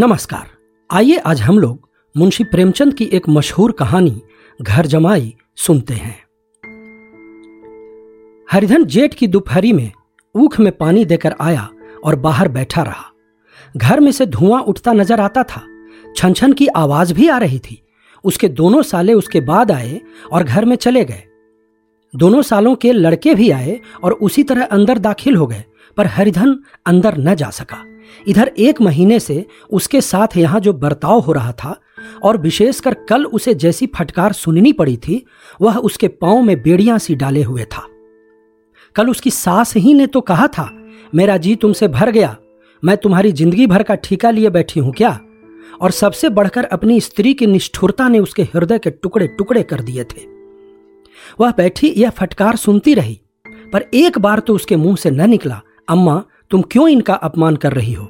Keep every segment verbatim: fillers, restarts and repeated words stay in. नमस्कार, आइए आज हम लोग मुंशी प्रेमचंद की एक मशहूर कहानी घर जमाई सुनते हैं। हरिधन जेठ की दोपहरी में ऊख में पानी देकर आया और बाहर बैठा रहा। घर में से धुआं उठता नजर आता था, छनछन की आवाज भी आ रही थी। उसके दोनों साले उसके बाद आए और घर में चले गए। दोनों सालों के लड़के भी आए और उसी तरह अंदर दाखिल हो गए, पर हरिधन अंदर न जा सका। इधर एक महीने से उसके साथ यहाँ जो बर्ताव हो रहा था, और विशेषकर कल उसे जैसी फटकार सुननी पड़ी थी, वह उसके पाँव में बेड़ियां सी डाले हुए था। कल उसकी सास ही ने तो कहा था, मेरा जी तुमसे भर गया, मैं तुम्हारी जिंदगी भर का ठेका लिए बैठी हूं क्या। और सबसे बढ़कर अपनी स्त्री की निष्ठुरता ने उसके हृदय के टुकड़े टुकड़े कर दिए थे। वह बैठी यह फटकार सुनती रही, पर एक बार तो उसके मुंह से न निकला, अम्मा तुम क्यों इनका अपमान कर रही हो।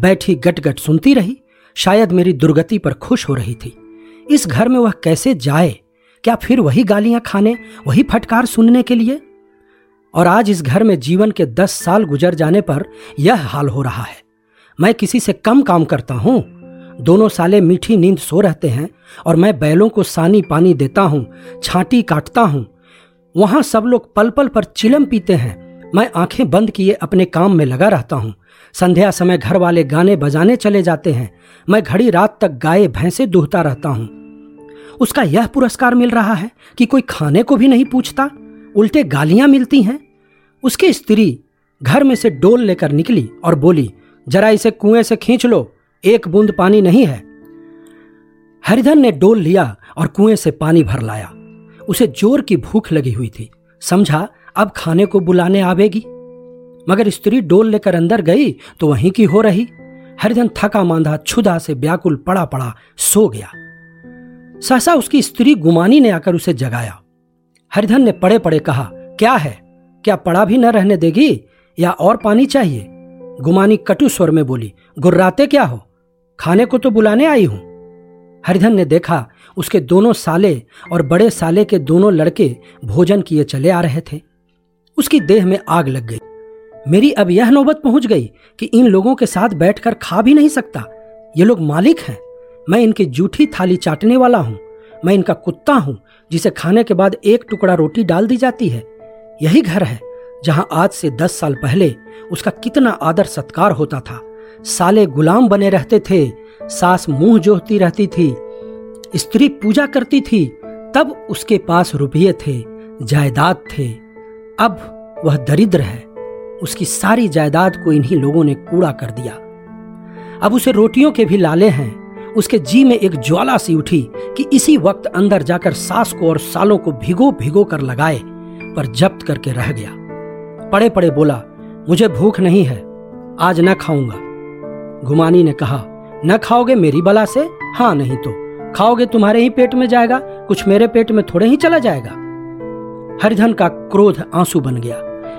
बैठी गटगट सुनती रही, शायद मेरी दुर्गति पर खुश हो रही थी। इस घर में वह कैसे जाए, क्या फिर वही गालियां खाने, वही फटकार सुनने के लिए। और आज इस घर में जीवन के दस साल गुजर जाने पर यह हाल हो रहा है। मैं किसी से कम काम करता हूं, दोनों साले मीठी नींद सो रहते हैं, और मैं बैलों को सानी पानी देता हूं, छांटी काटता हूं। वहां सब लोग पल पल पर चिलम पीते हैं, मैं आंखें बंद किए अपने काम में लगा रहता हूँ। संध्या समय घर वाले गाने बजाने चले जाते हैं, मैं घड़ी रात तक गाय भैंसे दूहता रहता हूँ। उसका यह पुरस्कार मिल रहा है कि कोई खाने को भी नहीं पूछता, उल्टे गालियाँ मिलती हैं। उसकी स्त्री घर में से डोल लेकर निकली और बोली, जरा इसे कुएं से खींच लो, एक बूंद पानी नहीं है। हरिधन ने डोल लिया और कुएं से पानी भर लाया। उसे जोर की भूख लगी हुई थी, समझा अब खाने को बुलाने आवेगी। मगर स्त्री डोल लेकर अंदर गई तो वहीं की हो रही। हरिधन थका मांधा क्षुधा से व्याकुल पड़ा पड़ा सो गया। सहसा उसकी स्त्री गुमानी ने आकर उसे जगाया। हरिधन ने पड़े पड़े कहा, क्या है, क्या पड़ा भी न रहने देगी या और पानी चाहिए। गुमानी कटु स्वर में बोली, गुर्राते क्या हो, खाने को तो बुलाने आई हूं। हरिधन ने देखा उसके दोनों साले और बड़े साले के दोनों लड़के भोजन किए चले आ रहे थे। उसकी देह में आग लग गई। मेरी अब यह नौबत पहुंच गई कि इन लोगों के साथ बैठकर खा भी नहीं सकता। ये लोग मालिक हैं, मैं इनकी जूठी थाली चाटने वाला हूँ, मैं इनका कुत्ता हूँ जिसे खाने के बाद एक टुकड़ा रोटी डाल दी जाती है। यही घर है जहाँ आज से दस साल पहले उसका कितना आदर सत्कार होता था। साले गुलाम बने रहते थे, सास मुंह जोहती रहती थी, स्त्री पूजा करती थी। तब उसके पास रुपये थे, जायदाद थे, अब वह दरिद्र है। उसकी सारी जायदाद को इन्हीं लोगों ने कूड़ा कर दिया। अब उसे रोटियों के भी लाले हैं। उसके जी में एक ज्वाला सी उठी कि इसी वक्त अंदर जाकर सास को और सालों को भिगो भिगो कर लगाए, पर जब्त करके रह गया। पड़े पड़े बोला, मुझे भूख नहीं है, आज न खाऊंगा। गुमानी ने कहा, न खाओगे मेरी बला से, हाँ नहीं तो खाओगे तुम्हारे ही पेट में जाएगा, कुछ मेरे पेट में थोड़े ही चला जाएगा। हरिधन का क्रोध आंसू बन गया।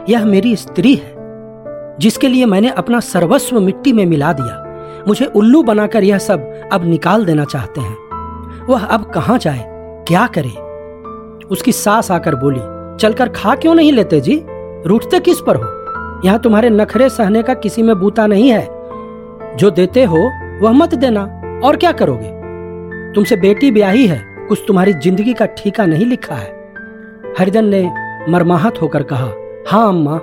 यह मेरी स्त्री है जिसके लिए मैंने अपना सर्वस्व मिट्टी में मिला दिया। मुझे उल्लू बनाकर यह सब अब निकाल देना चाहते हैं। वह अब कहाँ जाए, क्या करे। उसकी सास आकर बोली, चलकर खा क्यों नहीं लेते जी, रूठते किस पर हो। यहाँ तुम्हारे नखरे सहने का किसी में बूता नहीं है। जो देते हो वह मत देना, और क्या करोगे। तुमसे बेटी ब्याही है, कुछ तुम्हारी जिंदगी का ठेका नहीं लिखा है। हरिधन ने मरमाहत होकर कहा, हाँ अम्मा,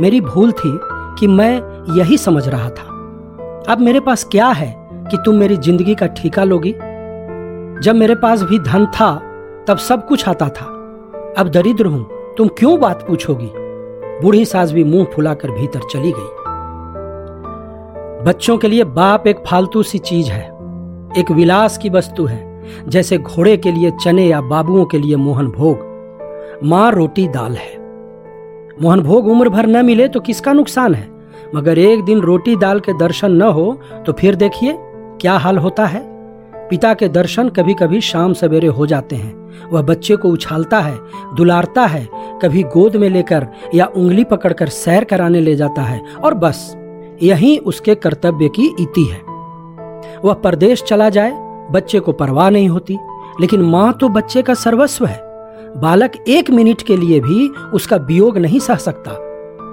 मेरी भूल थी कि मैं यही समझ रहा था। अब मेरे पास क्या है कि तुम मेरी जिंदगी का ठेका लोगी। जब मेरे पास भी धन था तब सब कुछ आता था, अब दरिद्र हूं, तुम क्यों बात पूछोगी। बूढ़ी सास भी मुंह फुलाकर भीतर चली गई। बच्चों के लिए बाप एक फालतू सी चीज है, एक विलास की वस्तु है, जैसे घोड़े के लिए चने या बाबुओं के लिए मोहन भोग। माँ रोटी दाल है। मोहन भोग उम्र भर न मिले तो किसका नुकसान है, मगर एक दिन रोटी दाल के दर्शन न हो तो फिर देखिए क्या हाल होता है। पिता के दर्शन कभी कभी शाम सवेरे हो जाते हैं। वह बच्चे को उछालता है, दुलारता है, कभी गोद में लेकर या उंगली पकड़कर सैर कराने ले जाता है, और बस यही उसके कर्तव्य की इति है। वह परदेश चला जाए, बच्चे को परवाह नहीं होती, लेकिन माँ तो बच्चे का सर्वस्व है। बालक एक मिनट के लिए भी उसका वियोग नहीं सह सकता।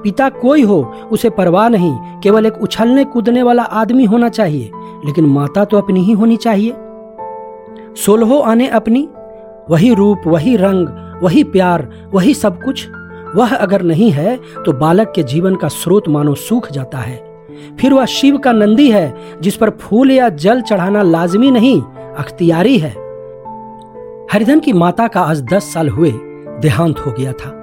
पिता कोई हो उसे परवाह नहीं, केवल एक उछलने कूदने वाला आदमी होना चाहिए, लेकिन माता तो अपनी ही होनी चाहिए। सोलहों आने अपनी, वही रूप, वही रंग, वही प्यार, वही सब कुछ। वह अगर नहीं है तो बालक के जीवन का स्रोत मानो सूख जाता है। फिर वह शिव का नंदी है जिस पर फूल या जल चढ़ाना लाजमी नहीं, अख्तियारी है। हरिधन की माता का आज दस साल हुए देहांत हो गया था।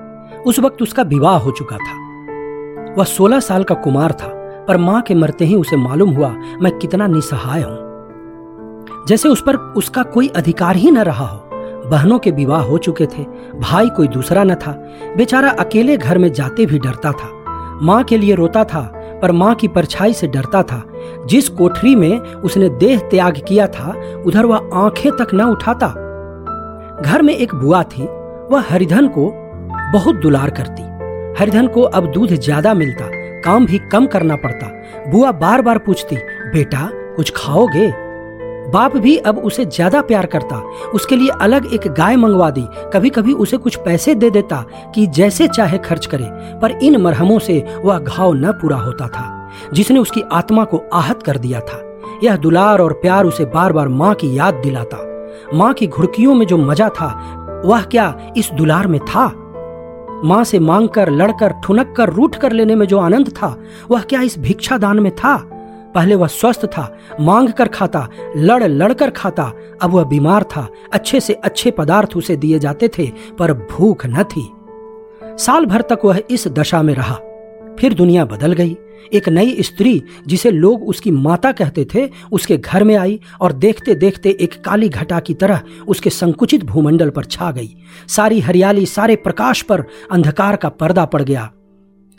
उस वक्त उसका विवाह हो चुका था। वह सोलह साल का कुमार था, पर मां के मरते ही उसे मालूम हुआ मैं कितना निसहाय हूं। जैसे उस पर उसका कोई अधिकार ही न रहा हो। बहनों के विवाह हो चुके थे, भाई कोई दूसरा न था। बेचारा अकेले घर में जाते भी डरता था। मां के लिए रोता था, पर मां की परछाई से डरता था। जिस कोठरी में उसने देह त्याग किया था, उधर वह आंखें तक न उठाता। घर में एक बुआ थी, वह हरिधन को बहुत दुलार करती। हरिधन को अब दूध ज्यादा मिलता, काम भी कम करना पड़ता। बुआ बार बार पूछती, बेटा कुछ खाओगे? बाप भी अब उसे ज्यादा प्यार करता। उसके लिए अलग एक गाय मंगवा दी। कभी कभी उसे कुछ पैसे दे देता कि जैसे चाहे खर्च करे, पर इन मरहमों से वह घाव न पूरा होता था जिसने उसकी आत्मा को आहत कर दिया था। यह दुलार और प्यार उसे बार बार माँ की याद दिलाता। माँ की घुड़कियों में जो मजा था वह क्या इस दुलार में था? माँ से मांग कर, लड़कर, ठुनक कर, रूठ कर लेने में जो आनंद था वह क्या इस भिक्षादान में था? पहले वह स्वस्थ था, मांग कर खाता, लड़ लड़ कर खाता। अब वह बीमार था। अच्छे से अच्छे पदार्थ उसे दिए जाते थे, पर भूख न थी। साल भर तक वह इस दशा में रहा। फिर दुनिया बदल गई। एक नई स्त्री जिसे लोग उसकी माता कहते थे उसके घर में आई और देखते देखते एक काली घटा की तरह उसके संकुचित भूमंडल पर छा गई। सारी हरियाली, सारे प्रकाश पर अंधकार का पर्दा पड़ गया।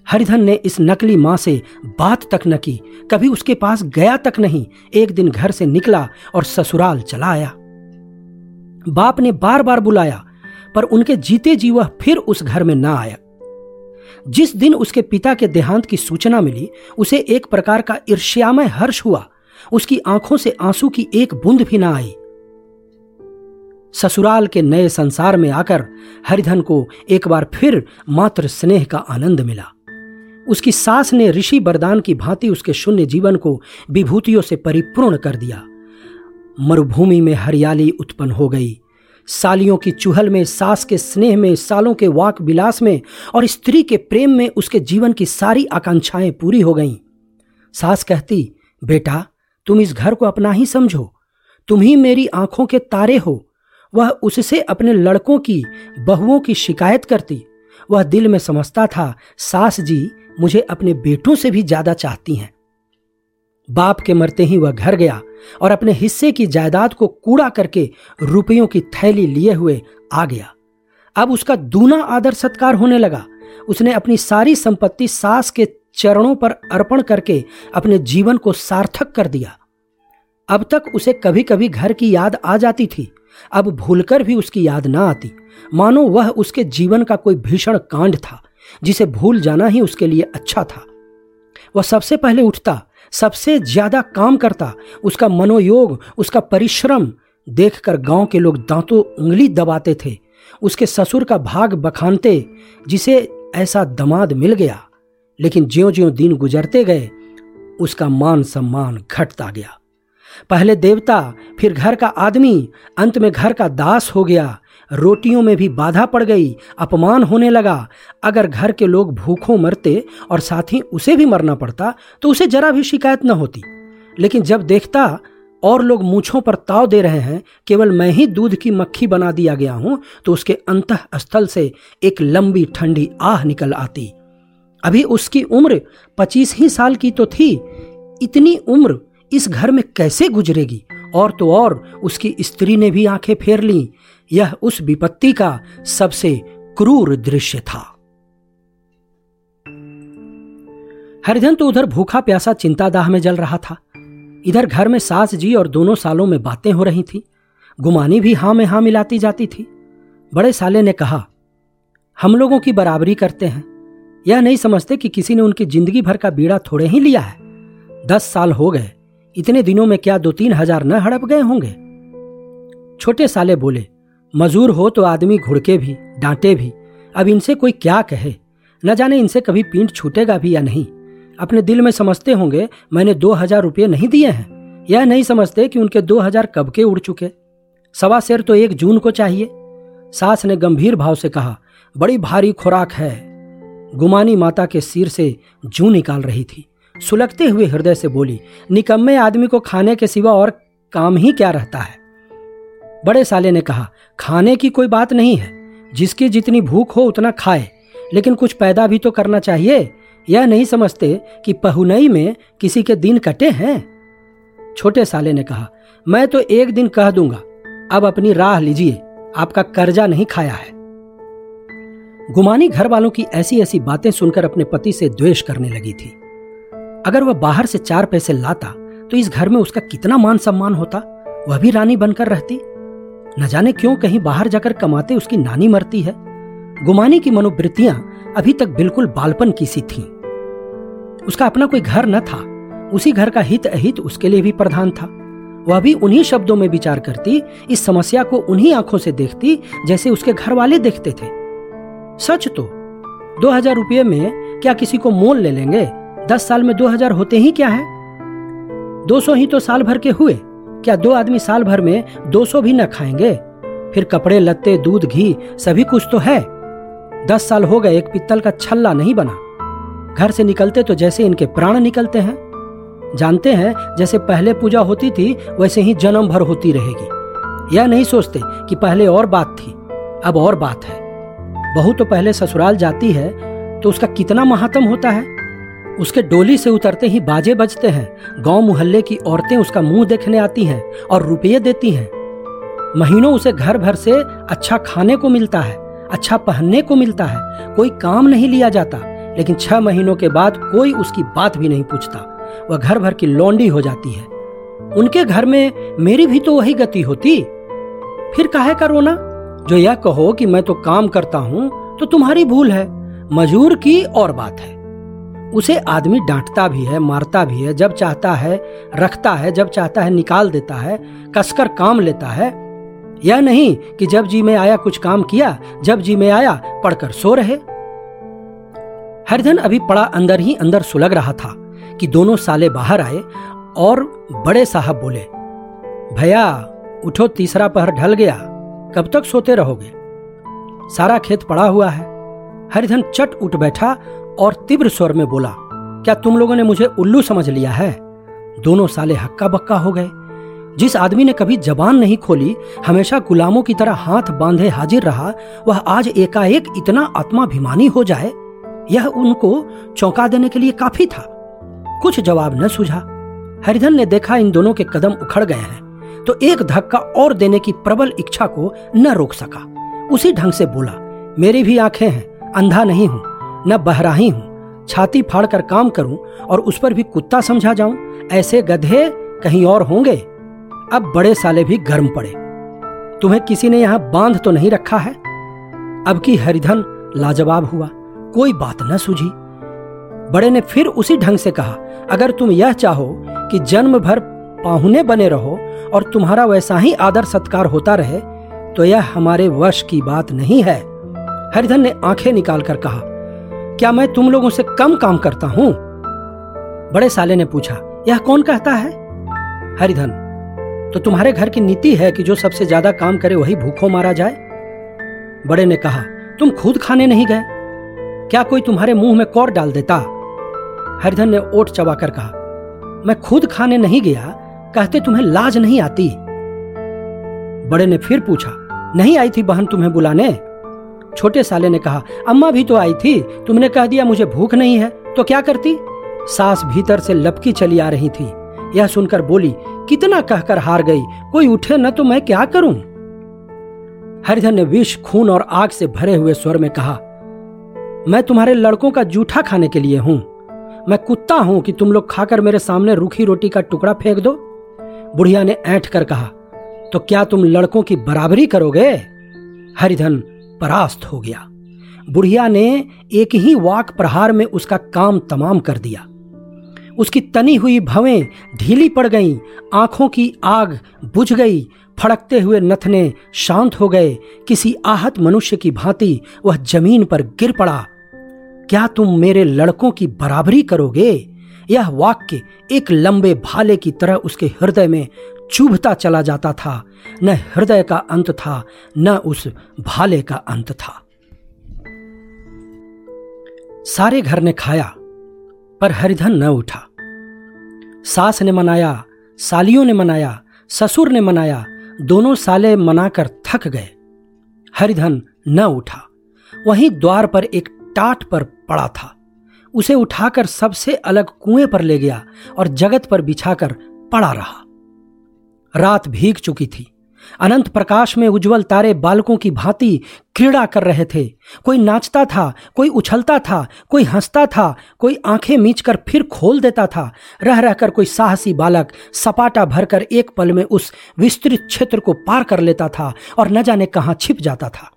हरिधन ने इस नकली माँ से बात तक न की, कभी उसके पास गया तक नहीं। एक दिन घर से निकला और ससुराल चला आया। बाप ने बार बार बुलाया, पर उनके जीते जी वह फिर उस घर में ना आया। जिस दिन उसके पिता के देहांत की सूचना मिली, उसे एक प्रकार का ईर्ष्यामय हर्ष हुआ। उसकी आंखों से आंसू की एक बूंद भी ना आई। ससुराल के नए संसार में आकर हरिधन को एक बार फिर मातृ स्नेह का आनंद मिला। उसकी सास ने ऋषि वरदान की भांति उसके शून्य जीवन को विभूतियों से परिपूर्ण कर दिया। मरुभूमि में हरियाली उत्पन्न हो गई। सालियों की चुहल में, सास के स्नेह में, सालों के वाक विलास में और स्त्री के प्रेम में उसके जीवन की सारी आकांक्षाएं पूरी हो गईं। सास कहती, बेटा तुम इस घर को अपना ही समझो, तुम ही मेरी आंखों के तारे हो। वह उससे अपने लड़कों की, बहुओं की शिकायत करती। वह दिल में समझता था, सास जी मुझे अपने बेटों से भी ज्यादा चाहती हैं। बाप के मरते ही वह घर गया और अपने हिस्से की जायदाद को कूड़ा करके रुपयों की थैली लिए हुए आ गया। अब उसका दूना आदर सत्कार होने लगा। उसने अपनी सारी संपत्ति सास के चरणों पर अर्पण करके अपने जीवन को सार्थक कर दिया। अब तक उसे कभी कभी घर की याद आ जाती थी, अब भूलकर भी उसकी याद ना आती। मानो वह उसके जीवन का कोई भीषण कांड था जिसे भूल जाना ही उसके लिए अच्छा था। वह सबसे पहले उठता, सबसे ज्यादा काम करता। उसका मनोयोग, उसका परिश्रम देखकर गांव के लोग दांतों उंगली दबाते थे। उसके ससुर का भाग बखानते जिसे ऐसा दामाद मिल गया। लेकिन ज्यों-ज्यों दिन गुजरते गए उसका मान सम्मान घटता गया। पहले देवता, फिर घर का आदमी, अंत में घर का दास हो गया। रोटियों में भी बाधा पड़ गई, अपमान होने लगा। अगर घर के लोग भूखों मरते और साथ ही उसे भी मरना पड़ता तो उसे जरा भी शिकायत न होती। लेकिन जब देखता और लोग मूंछों पर ताव दे रहे हैं, केवल मैं ही दूध की मक्खी बना दिया गया हूं, तो उसके अंतःस्थल से एक लंबी ठंडी आह निकल आती। अभी उसकी उम्र पच्चीस ही साल की तो थी। इतनी उम्र इस घर में कैसे गुजरेगी? और तो और उसकी स्त्री ने भी आंखें फेर लीं। यह उस विपत्ति का सबसे क्रूर दृश्य था। हरिधन तो उधर भूखा प्यासा चिंतादाह में जल रहा था। इधर घर में सास जी और दोनों सालों में बातें हो रही थी। गुमानी भी हां में हां मिलाती जाती थी। बड़े साले ने कहा, हम लोगों की बराबरी करते हैं, यह नहीं समझते कि किसी ने उनकी जिंदगी भर का बीड़ा थोड़े ही लिया है। दस साल हो गए, इतने दिनों में क्या दो तीन हजार न हड़प गए होंगे? छोटे साले बोले, मजूर हो तो आदमी घुड़के भी, डांटे भी। अब इनसे कोई क्या कहे? न जाने इनसे कभी पीठ छूटेगा भी या नहीं। अपने दिल में समझते होंगे मैंने दो हजार रुपये नहीं दिए हैं, यह नहीं समझते कि उनके दो हजार कब के उड़ चुके। सवा शेर तो एक जून को चाहिए। सास ने गंभीर भाव से कहा, बड़ी भारी खुराक है। गुमानी माता के सिर से जूं निकाल रही थी। सुलगते हुए हृदय से बोली, निकम्मे आदमी को खाने के सिवा और काम ही क्या रहता है। बड़े साले ने कहा, खाने की कोई बात नहीं है, जिसकी जितनी भूख हो उतना खाए, लेकिन कुछ पैदा भी तो करना चाहिए। यह नहीं समझते कि पहुनई में किसी के दिन कटे हैं। छोटे साले ने कहा, मैं तो एक दिन कह दूंगा, अब अपनी राह लीजिए, आपका कर्जा नहीं खाया है। गुमानी घर वालों की ऐसी ऐसी बातें सुनकर अपने पति से द्वेष करने लगी थी। अगर वह बाहर से चार पैसे लाता तो इस घर में उसका कितना मान सम्मान होता, वह भी रानी बनकर रहती। न जाने क्यों कहीं बाहर जाकर कमाते उसकी नानी मरती है। गुमानी की मनोवृत्तियां अभी तक बिल्कुल बालपन की सी थीं। उसका अपना कोई घर न था, उसी घर का हित अहित उसके लिए भी प्रधान था। वह भी उन्हीं शब्दों में विचार करती, इस समस्या को उन्हीं आंखों से देखती जैसे उसके घर वाले देखते थे। सच तो दो हजार रुपये में क्या किसी को मोल ले लेंगे। दस साल में दो हजार होते ही क्या है, दो सौ ही तो साल भर के हुए। क्या दो आदमी साल भर में दो सौ भी न खाएंगे। फिर कपड़े लत्ते दूध घी सभी कुछ तो है। दस साल हो गए, एक पित्तल का छल्ला नहीं बना। घर से निकलते तो जैसे इनके प्राण निकलते हैं। जानते हैं जैसे पहले पूजा होती थी वैसे ही जन्म भर होती रहेगी। यह नहीं सोचते कि पहले और बात थी, अब और बात है। बहू तो पहले ससुराल जाती है तो उसका कितना महात्म होता है। उसके डोली से उतरते ही बाजे बजते हैं। गांव मुहल्ले की औरतें उसका मुंह देखने आती हैं और रुपये देती हैं। महीनों उसे घर भर से अच्छा खाने को मिलता है, अच्छा पहनने को मिलता है, कोई काम नहीं लिया जाता। लेकिन छह महीनों के बाद कोई उसकी बात भी नहीं पूछता। वह घर भर की लौंडी हो जाती है। उनके घर में मेरी भी तो वही गति होती। फिर काहे का रोना। जो यह कहो कि मैं तो काम करता हूं तो तुम्हारी भूल है, मजूर की और बात है। उसे आदमी डांटता भी है, मारता भी है, जब चाहता है रखता है, जब चाहता है निकाल देता है, कसकर काम लेता है। यह नहीं कि जब जी में आया कुछ काम किया, जब जी में आया पढ़कर सो रहे। हरिधन अभी पड़ा अंदर ही अंदर सुलग रहा था कि दोनों साले बाहर आए और बड़े साहब बोले, भैया उठो, तीसरा पहर ढल गया, कब तक सोते रहोगे, सारा खेत पड़ा हुआ है। हरिधन चट उठ बैठा और तीव्र स्वर में बोला, क्या तुम लोगों ने मुझे उल्लू समझ लिया है। दोनों साले हक्का बक्का हो गए। जिस आदमी ने कभी जबान नहीं खोली, हमेशा गुलामों की तरह हाथ बांधे हाजिर रहा, वह आज एकाएक इतना आत्माभिमानी हो जाए, यह उनको चौंका देने के लिए काफी था। कुछ जवाब न सूझा। हरिधन ने देखा इन दोनों के कदम उखड़ गए हैं, तो एक धक्का और देने की प्रबल इच्छा को न रोक सका। उसी ढंग से बोला, मेरी भी आंखें हैं, अंधा नहीं हूं, न बहराही हूं। छाती फाड़ कर काम करूं और उस पर भी कुत्ता समझा जाऊं। ऐसे गधे कहीं और होंगे। अब बड़े साले भी गर्म पड़े, तुम्हें किसी ने यहां बांध तो नहीं रखा है। अब की हरिधन लाजवाब हुआ, कोई बात न सूझी। बड़े ने फिर उसी ढंग से कहा, अगर तुम यह चाहो कि जन्म भर पाहुने बने रहो और तुम्हारा वैसा ही आदर सत्कार होता रहे तो यह हमारे वश की बात नहीं है। हरिधन ने आंखें निकालकर कहा, क्या मैं तुम लोगों से कम काम करता हूं। बड़े साले ने पूछा, यह कौन कहता है। हरिधन, तो तुम्हारे घर की नीति है कि जो सबसे ज्यादा काम करे वही भूखों मारा जाए। बड़े ने कहा, तुम खुद खाने नहीं गए, क्या कोई तुम्हारे मुंह में कौर डाल देता। हरिधन ने ओठ चबाकर कहा, मैं खुद खाने नहीं गया, कहते तुम्हें लाज नहीं आती। बड़े ने फिर पूछा, नहीं आई थी बहन तुम्हें बुलाने। छोटे साले ने कहा, अम्मा भी तो आई थी, तुमने कह दिया मुझे भूख नहीं है तो क्या करती। सास भीतर से लपकी चली आ रही थी। यह सुनकर बोली, कितना कहकर हार गई, कोई उठे न तो मैं क्या करूं। हरिधन ने विष खून और आग से भरे हुए स्वर में कहा, मैं तुम्हारे लड़कों का जूठा खाने के लिए हूं। मैं कुत्ता हूं कि तुम लोग खाकर मेरे सामने रूखी रोटी का टुकड़ा फेंक दो। बुढ़िया ने ऐंठ कर कहा, तो क्या तुम लड़कों की बराबरी करोगे। हरिधन परास्त हो गया। बुढ़िया ने एक ही वाक प्रहार में उसका काम तमाम कर दिया। उसकी तनी हुई भवें ढीली पड़ गईं, आंखों की आग बुझ गई, फड़कते हुए नथने शांत हो गए। किसी आहत मनुष्य की भांति वह जमीन पर गिर पड़ा। क्या तुम मेरे लड़कों की बराबरी करोगे, यह वाक्य एक लंबे भाले की तरह उसके हृदय में चुभता चला जाता था। न हृदय का अंत था, न उस भाले का अंत था। सारे घर ने खाया पर हरिधन न उठा। सास ने मनाया, सालियों ने मनाया, ससुर ने मनाया, दोनों साले मनाकर थक गए। हरिधन न उठा। वहीं द्वार पर एक टाट पर पड़ा था, उसे उठाकर सबसे अलग कुएं पर ले गया और जगत पर बिछाकर पड़ा रहा। रात भीग चुकी थी। अनंत प्रकाश में उज्जवल तारे बालकों की भांति क्रीड़ा कर रहे थे। कोई नाचता था, कोई उछलता था, कोई हंसता था, कोई आंखें मीचकर फिर खोल देता था। रह रहकर कोई साहसी बालक सपाटा भरकर एक पल में उस विस्तृत क्षेत्र को पार कर लेता था और न जाने कहां छिप जाता था।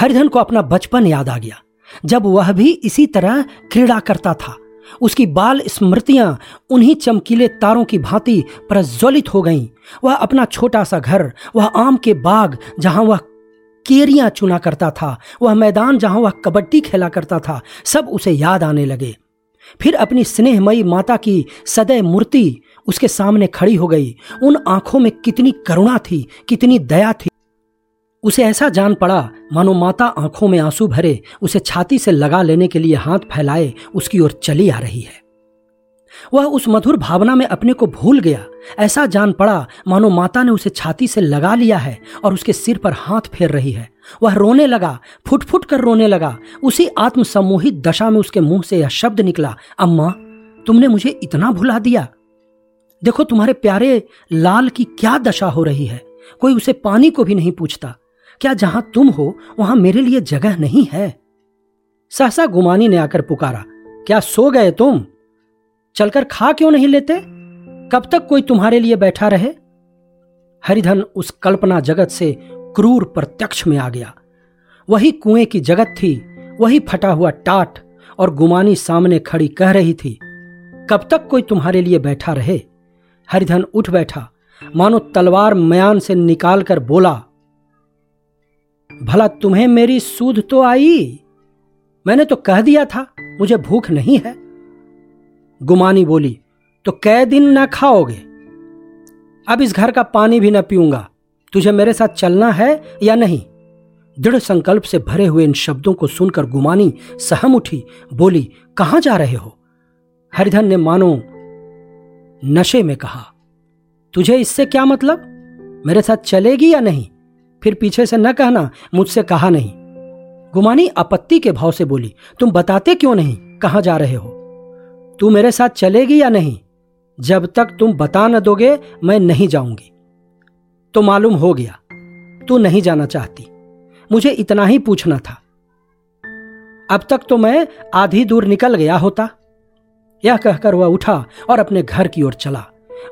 हरिधन को अपना बचपन याद आ गया, जब वह भी इसी तरह क्रीड़ा करता था। उसकी बाल स्मृतियां उन्हीं चमकीले तारों की भांति प्रज्वलित हो गईं। वह अपना छोटा सा घर, वह आम के बाग जहां वह केरियां चुना करता था, वह मैदान जहां वह कबड्डी खेला करता था, सब उसे याद आने लगे। फिर अपनी स्नेहमयी माता की सदैव मूर्ति उसके सामने खड़ी हो गई। उन आंखों में कितनी करुणा थी, कितनी दया थी। उसे ऐसा जान पड़ा मानो माता आंखों में आंसू भरे उसे छाती से लगा लेने के लिए हाथ फैलाए उसकी ओर चली आ रही है। वह उस मधुर भावना में अपने को भूल गया। ऐसा जान पड़ा मानो माता ने उसे छाती से लगा लिया है और उसके सिर पर हाथ फेर रही है। वह रोने लगा, फुट फुट कर रोने लगा। उसी आत्मसम्मोहित दशा में उसके मुंह से यह शब्द निकला, अम्मा तुमने मुझे इतना भुला दिया। देखो तुम्हारे प्यारे लाल की क्या दशा हो रही है। कोई उसे पानी को भी नहीं पूछता। क्या जहां तुम हो वहां मेरे लिए जगह नहीं है। सहसा गुमानी ने आकर पुकारा, क्या सो गए तुम? चलकर खा क्यों नहीं लेते? कब तक कोई तुम्हारे लिए बैठा रहे? हरिधन उस कल्पना जगत से क्रूर प्रत्यक्ष में आ गया। वही कुएं की जगत थी, वही फटा हुआ टाट, और गुमानी सामने खड़ी कह रही थी, कब तक कोई तुम्हारे लिए बैठा रहे। हरिधन उठ बैठा, मानो तलवार म्यान से निकालकर बोला, भला तुम्हें मेरी सूध तो आई? मैंने तो कह दिया था मुझे भूख नहीं है। गुमानी बोली, तो कै दिन ना खाओगे? अब इस घर का पानी भी ना पीऊंगा। तुझे मेरे साथ चलना है या नहीं? दृढ़ संकल्प से भरे हुए इन शब्दों को सुनकर गुमानी सहम उठी, बोली, कहां जा रहे हो? हरिधन ने मानो नशे में कहा, तुझे इससे क्या मतलब? मेरे साथ चलेगी या नहीं? फिर पीछे से न कहना मुझसे कहा नहीं। गुमानी आपत्ति के भाव से बोली, तुम बताते क्यों नहीं कहां जा रहे हो? तू मेरे साथ चलेगी या नहीं? जब तक तुम बता न दोगे मैं नहीं जाऊंगी। तो मालूम हो गया तू नहीं जाना चाहती। मुझे इतना ही पूछना था। अब तक तो मैं आधी दूर निकल गया होता। यह कहकर वह उठा और अपने घर की ओर चला।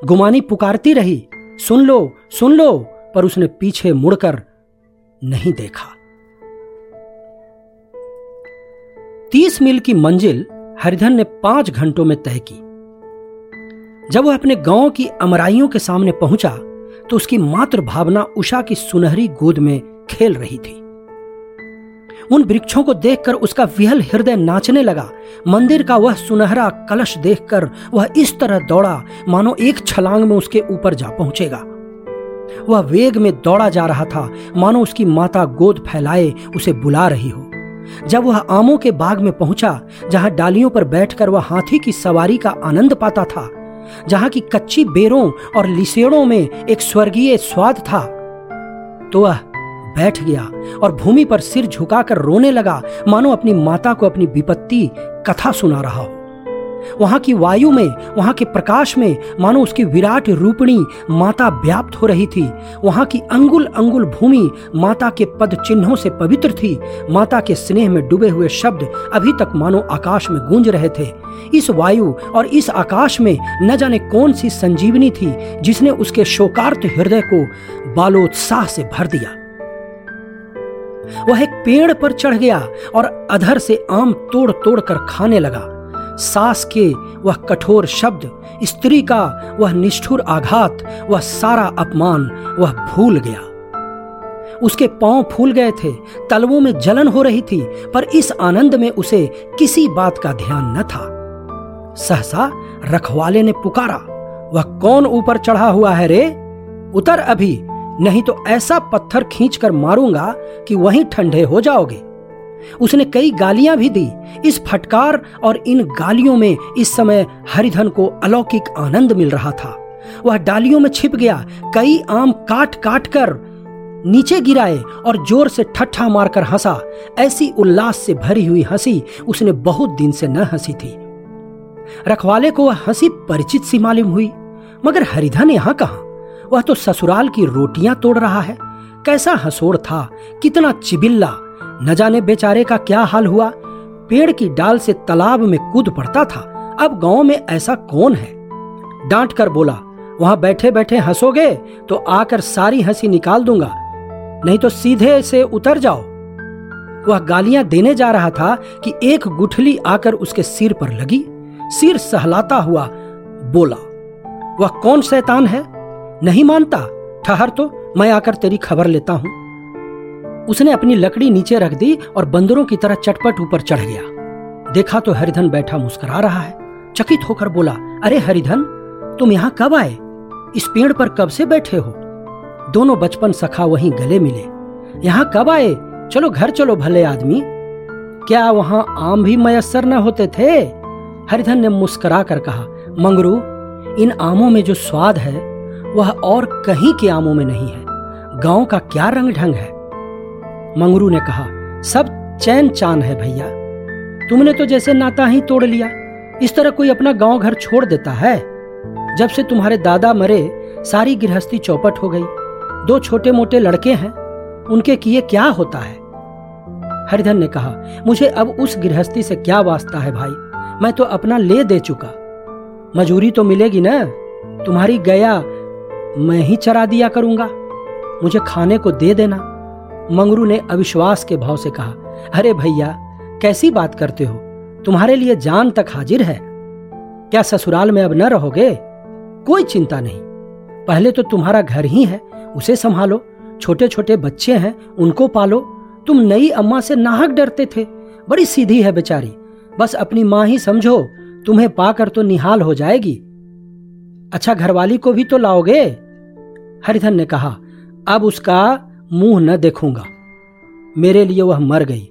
गुमानी पुकारती रही, सुन लो सुन लो, पर उसने पीछे मुड़कर नहीं देखा। तीस मील की मंजिल हरिधन ने पांच घंटों में तय की। जब वह अपने गांव की अमराइयों के सामने पहुंचा तो उसकी मातृभावना उषा की सुनहरी गोद में खेल रही थी। उन वृक्षों को देखकर उसका विहल हृदय नाचने लगा। मंदिर का वह सुनहरा कलश देखकर वह इस तरह दौड़ा मानो एक छलांग में उसके ऊपर जा पहुंचेगा। वह वेग में दौड़ा जा रहा था मानो उसकी माता गोद फैलाए उसे बुला रही हो। जब वह आमों के बाग में पहुंचा, जहां डालियों पर बैठकर वह हाथी की सवारी का आनंद पाता था, जहां की कच्ची बेरों और लिसेड़ों में एक स्वर्गीय स्वाद था, तो वह बैठ गया और भूमि पर सिर झुकाकर रोने लगा मानो अपनी माता को अपनी विपत्ति कथा सुना रहा हो। वहां की वायु में, वहां के प्रकाश में मानो उसकी विराट रूपणी माता व्याप्त हो रही थी। वहां की अंगुल अंगुल भूमि माता के पद चिन्हों से पवित्र थी। माता के स्नेह में डूबे हुए शब्द अभी तक मानो आकाश में गूंज रहे थे। इस वायु और इस आकाश में न जाने कौन सी संजीवनी थी जिसने उसके शोकार्त हृदय को बालोत्साह से भर दिया। वह एक पेड़ पर चढ़ गया और अधर से आम तोड़ तोड़ कर खाने लगा। सास के वह कठोर शब्द, स्त्री का वह निष्ठुर आघात, वह सारा अपमान वह भूल गया। उसके पांव फूल गए थे, तलवों में जलन हो रही थी, पर इस आनंद में उसे किसी बात का ध्यान न था। सहसा रखवाले ने पुकारा, वह कौन ऊपर चढ़ा हुआ है रे? उतर अभी, नहीं तो ऐसा पत्थर खींचकर मारूंगा कि वहीं ठंडे हो जाओगे। उसने कई गालियां भी दी। इस फटकार और इन गालियों में इस समय हरिधन को अलौकिक आनंद मिल रहा था। वह डालियों में छिप गया, कई आम काट काट कर नीचे गिराए और जोर से ठट्ठा मारकर हंसा। ऐसी उल्लास से भरी हुई हंसी उसने बहुत दिन से न हंसी थी। रखवाले को वह हंसी परिचित सी मालूम हुई, मगर हरिधन यहां कहां, वह तो ससुराल की रोटियां तोड़ रहा है। कैसा हंसोड़ था, कितना चिबिल्ला। न जाने बेचारे का क्या हाल हुआ, पेड़ की डाल से तालाब में कूद पड़ता था। अब गांव में ऐसा कौन है? डांट कर बोला, वहां बैठे बैठे हंसोगे तो आकर सारी हंसी निकाल दूंगा, नहीं तो सीधे से उतर जाओ। वह गालियां देने जा रहा था कि एक गुठली आकर उसके सिर पर लगी। सिर सहलाता हुआ बोला, वह कौन शैतान है? नहीं मानता? ठहर तो, मैं आकर तेरी खबर लेता हूं। उसने अपनी लकड़ी नीचे रख दी और बंदरों की तरह चटपट ऊपर चढ़ गया। देखा तो हरिधन बैठा मुस्कुरा रहा है। चकित होकर बोला, अरे हरिधन, तुम यहाँ कब आए? इस पेड़ पर कब से बैठे हो? दोनों बचपन सखा वहीं गले मिले। यहाँ कब आए? चलो घर चलो भले आदमी। क्या वहां आम भी मयसर न होते थे? हरिधन ने मुस्कुरा कर कहा, मंगरू, इन आमों में जो स्वाद है वह और कहीं के आमों में नहीं है। गांव का क्या रंग ढंग है? मंगरू ने कहा, सब चैन चान है भैया, तुमने तो जैसे नाता ही तोड़ लिया। इस तरह कोई अपना गांव घर छोड़ देता है? जब से तुम्हारे दादा मरे सारी गृहस्थी चौपट हो गई। दो छोटे मोटे लड़के हैं, उनके किए क्या होता है? हरिधन ने कहा, मुझे अब उस गृहस्थी से क्या वास्ता है भाई, मैं तो अपना ले दे चुका। मजूरी तो मिलेगी ना, तुम्हारी गया मैं ही चरा दिया करूंगा, मुझे खाने को दे देना। मंगरू ने अविश्वास के भाव से कहा, अरे भैया, कैसी बात करते हो, तुम्हारे लिए जान तक हाजिर है। क्या ससुराल में अब न रहोगे? कोई चिंता नहीं, पहले तो तुम्हारा घर ही है, उसे संभालो। छोटे छोटे बच्चे हैं, उनको पालो। तुम नई अम्मा से नाहक डरते थे, बड़ी सीधी है बेचारी, बस अपनी माँ ही समझो, तुम्हें पाकर तो निहाल हो जाएगी। अच्छा, घरवाली को भी तो लाओगे? हरिधन ने कहा, अब उसका मुंह न देखूंगा, मेरे लिए वह मर गई।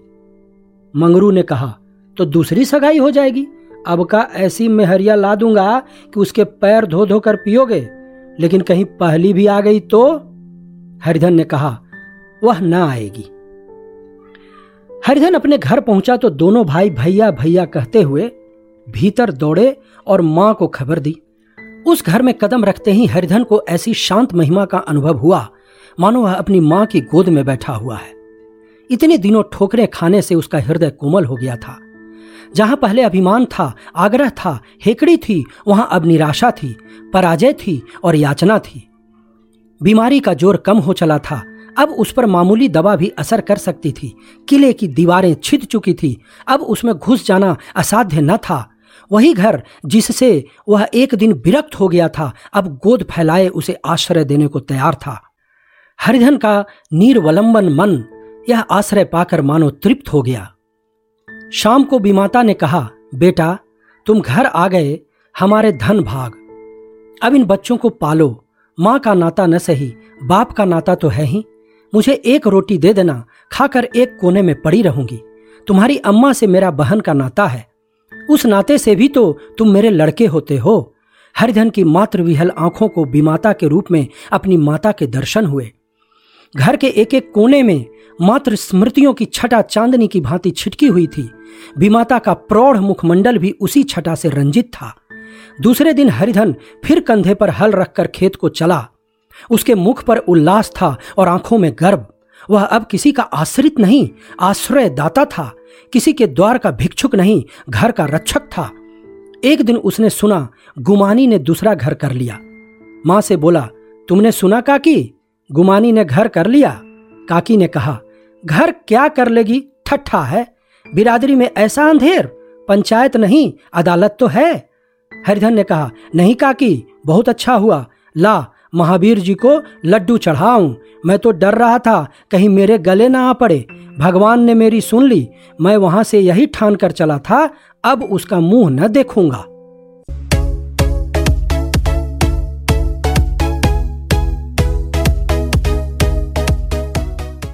मंगरू ने कहा, तो दूसरी सगाई हो जाएगी। अब का ऐसी मेहरिया ला दूंगा कि उसके पैर धो धो कर पियोगे, लेकिन कहीं पहली भी आ गई तो? हरिधन ने कहा, वह ना आएगी। हरिधन अपने घर पहुंचा तो दोनों भाई भैया भैया कहते हुए भीतर दौड़े और मां को खबर दी। उस घर में कदम रखते ही हरिधन को ऐसी शांत महिमा का अनुभव हुआ मानो वह अपनी मां की गोद में बैठा हुआ है। इतने दिनों ठोकरें खाने से उसका हृदय कोमल हो गया था। जहां पहले अभिमान था, आग्रह था, हेकड़ी थी, वहां अब निराशा थी, पराजय थी और याचना थी। बीमारी का जोर कम हो चला था, अब उस पर मामूली दवा भी असर कर सकती थी। किले की दीवारें छिद चुकी थी, अब उसमें घुस जाना असाध्य न था। वही घर जिससे वह एक दिन विरक्त हो गया था, अब गोद फैलाए उसे आश्रय देने को तैयार था। हरिधन का निर्वलंबन मन यह आश्रय पाकर मानो तृप्त हो गया। शाम को बीमाता ने कहा, बेटा, तुम घर आ गए, हमारे धन भाग। अब इन बच्चों को पालो, माँ का नाता न सही, बाप का नाता तो है ही। मुझे एक रोटी दे देना, खाकर एक कोने में पड़ी रहूंगी। तुम्हारी अम्मा से मेरा बहन का नाता है, उस नाते से भी तो तुम मेरे लड़के होते हो। हरिधन की मातृविहल आंखों को बीमाता के रूप में अपनी माता के दर्शन हुए। घर के एक एक कोने में मात्र स्मृतियों की छटा चांदनी की भांति छिटकी हुई थी। बीमाता का प्रौढ़ मुखमंडल भी उसी छटा से रंजित था। दूसरे दिन हरिधन फिर कंधे पर हल रखकर खेत को चला। उसके मुख पर उल्लास था और आंखों में गर्व। वह अब किसी का आश्रित नहीं, आश्रयदाता था, किसी के द्वार का भिक्षुक नहीं, घर का रक्षक था। एक दिन उसने सुना, गुमानी ने दूसरा घर कर लिया। मां से बोला, तुमने सुना काकी, गुमानी ने घर कर लिया? काकी ने कहा, घर क्या कर लेगी, ठट्ठा है। बिरादरी में ऐसा अंधेर, पंचायत नहीं अदालत तो है। हरिधन ने कहा, नहीं काकी, बहुत अच्छा हुआ, ला महावीर जी को लड्डू चढ़ाऊं, मैं तो डर रहा था कहीं मेरे गले ना आ पड़े। भगवान ने मेरी सुन ली, मैं वहां से यही ठान कर चला था, अब उसका मुंह न देखूंगा।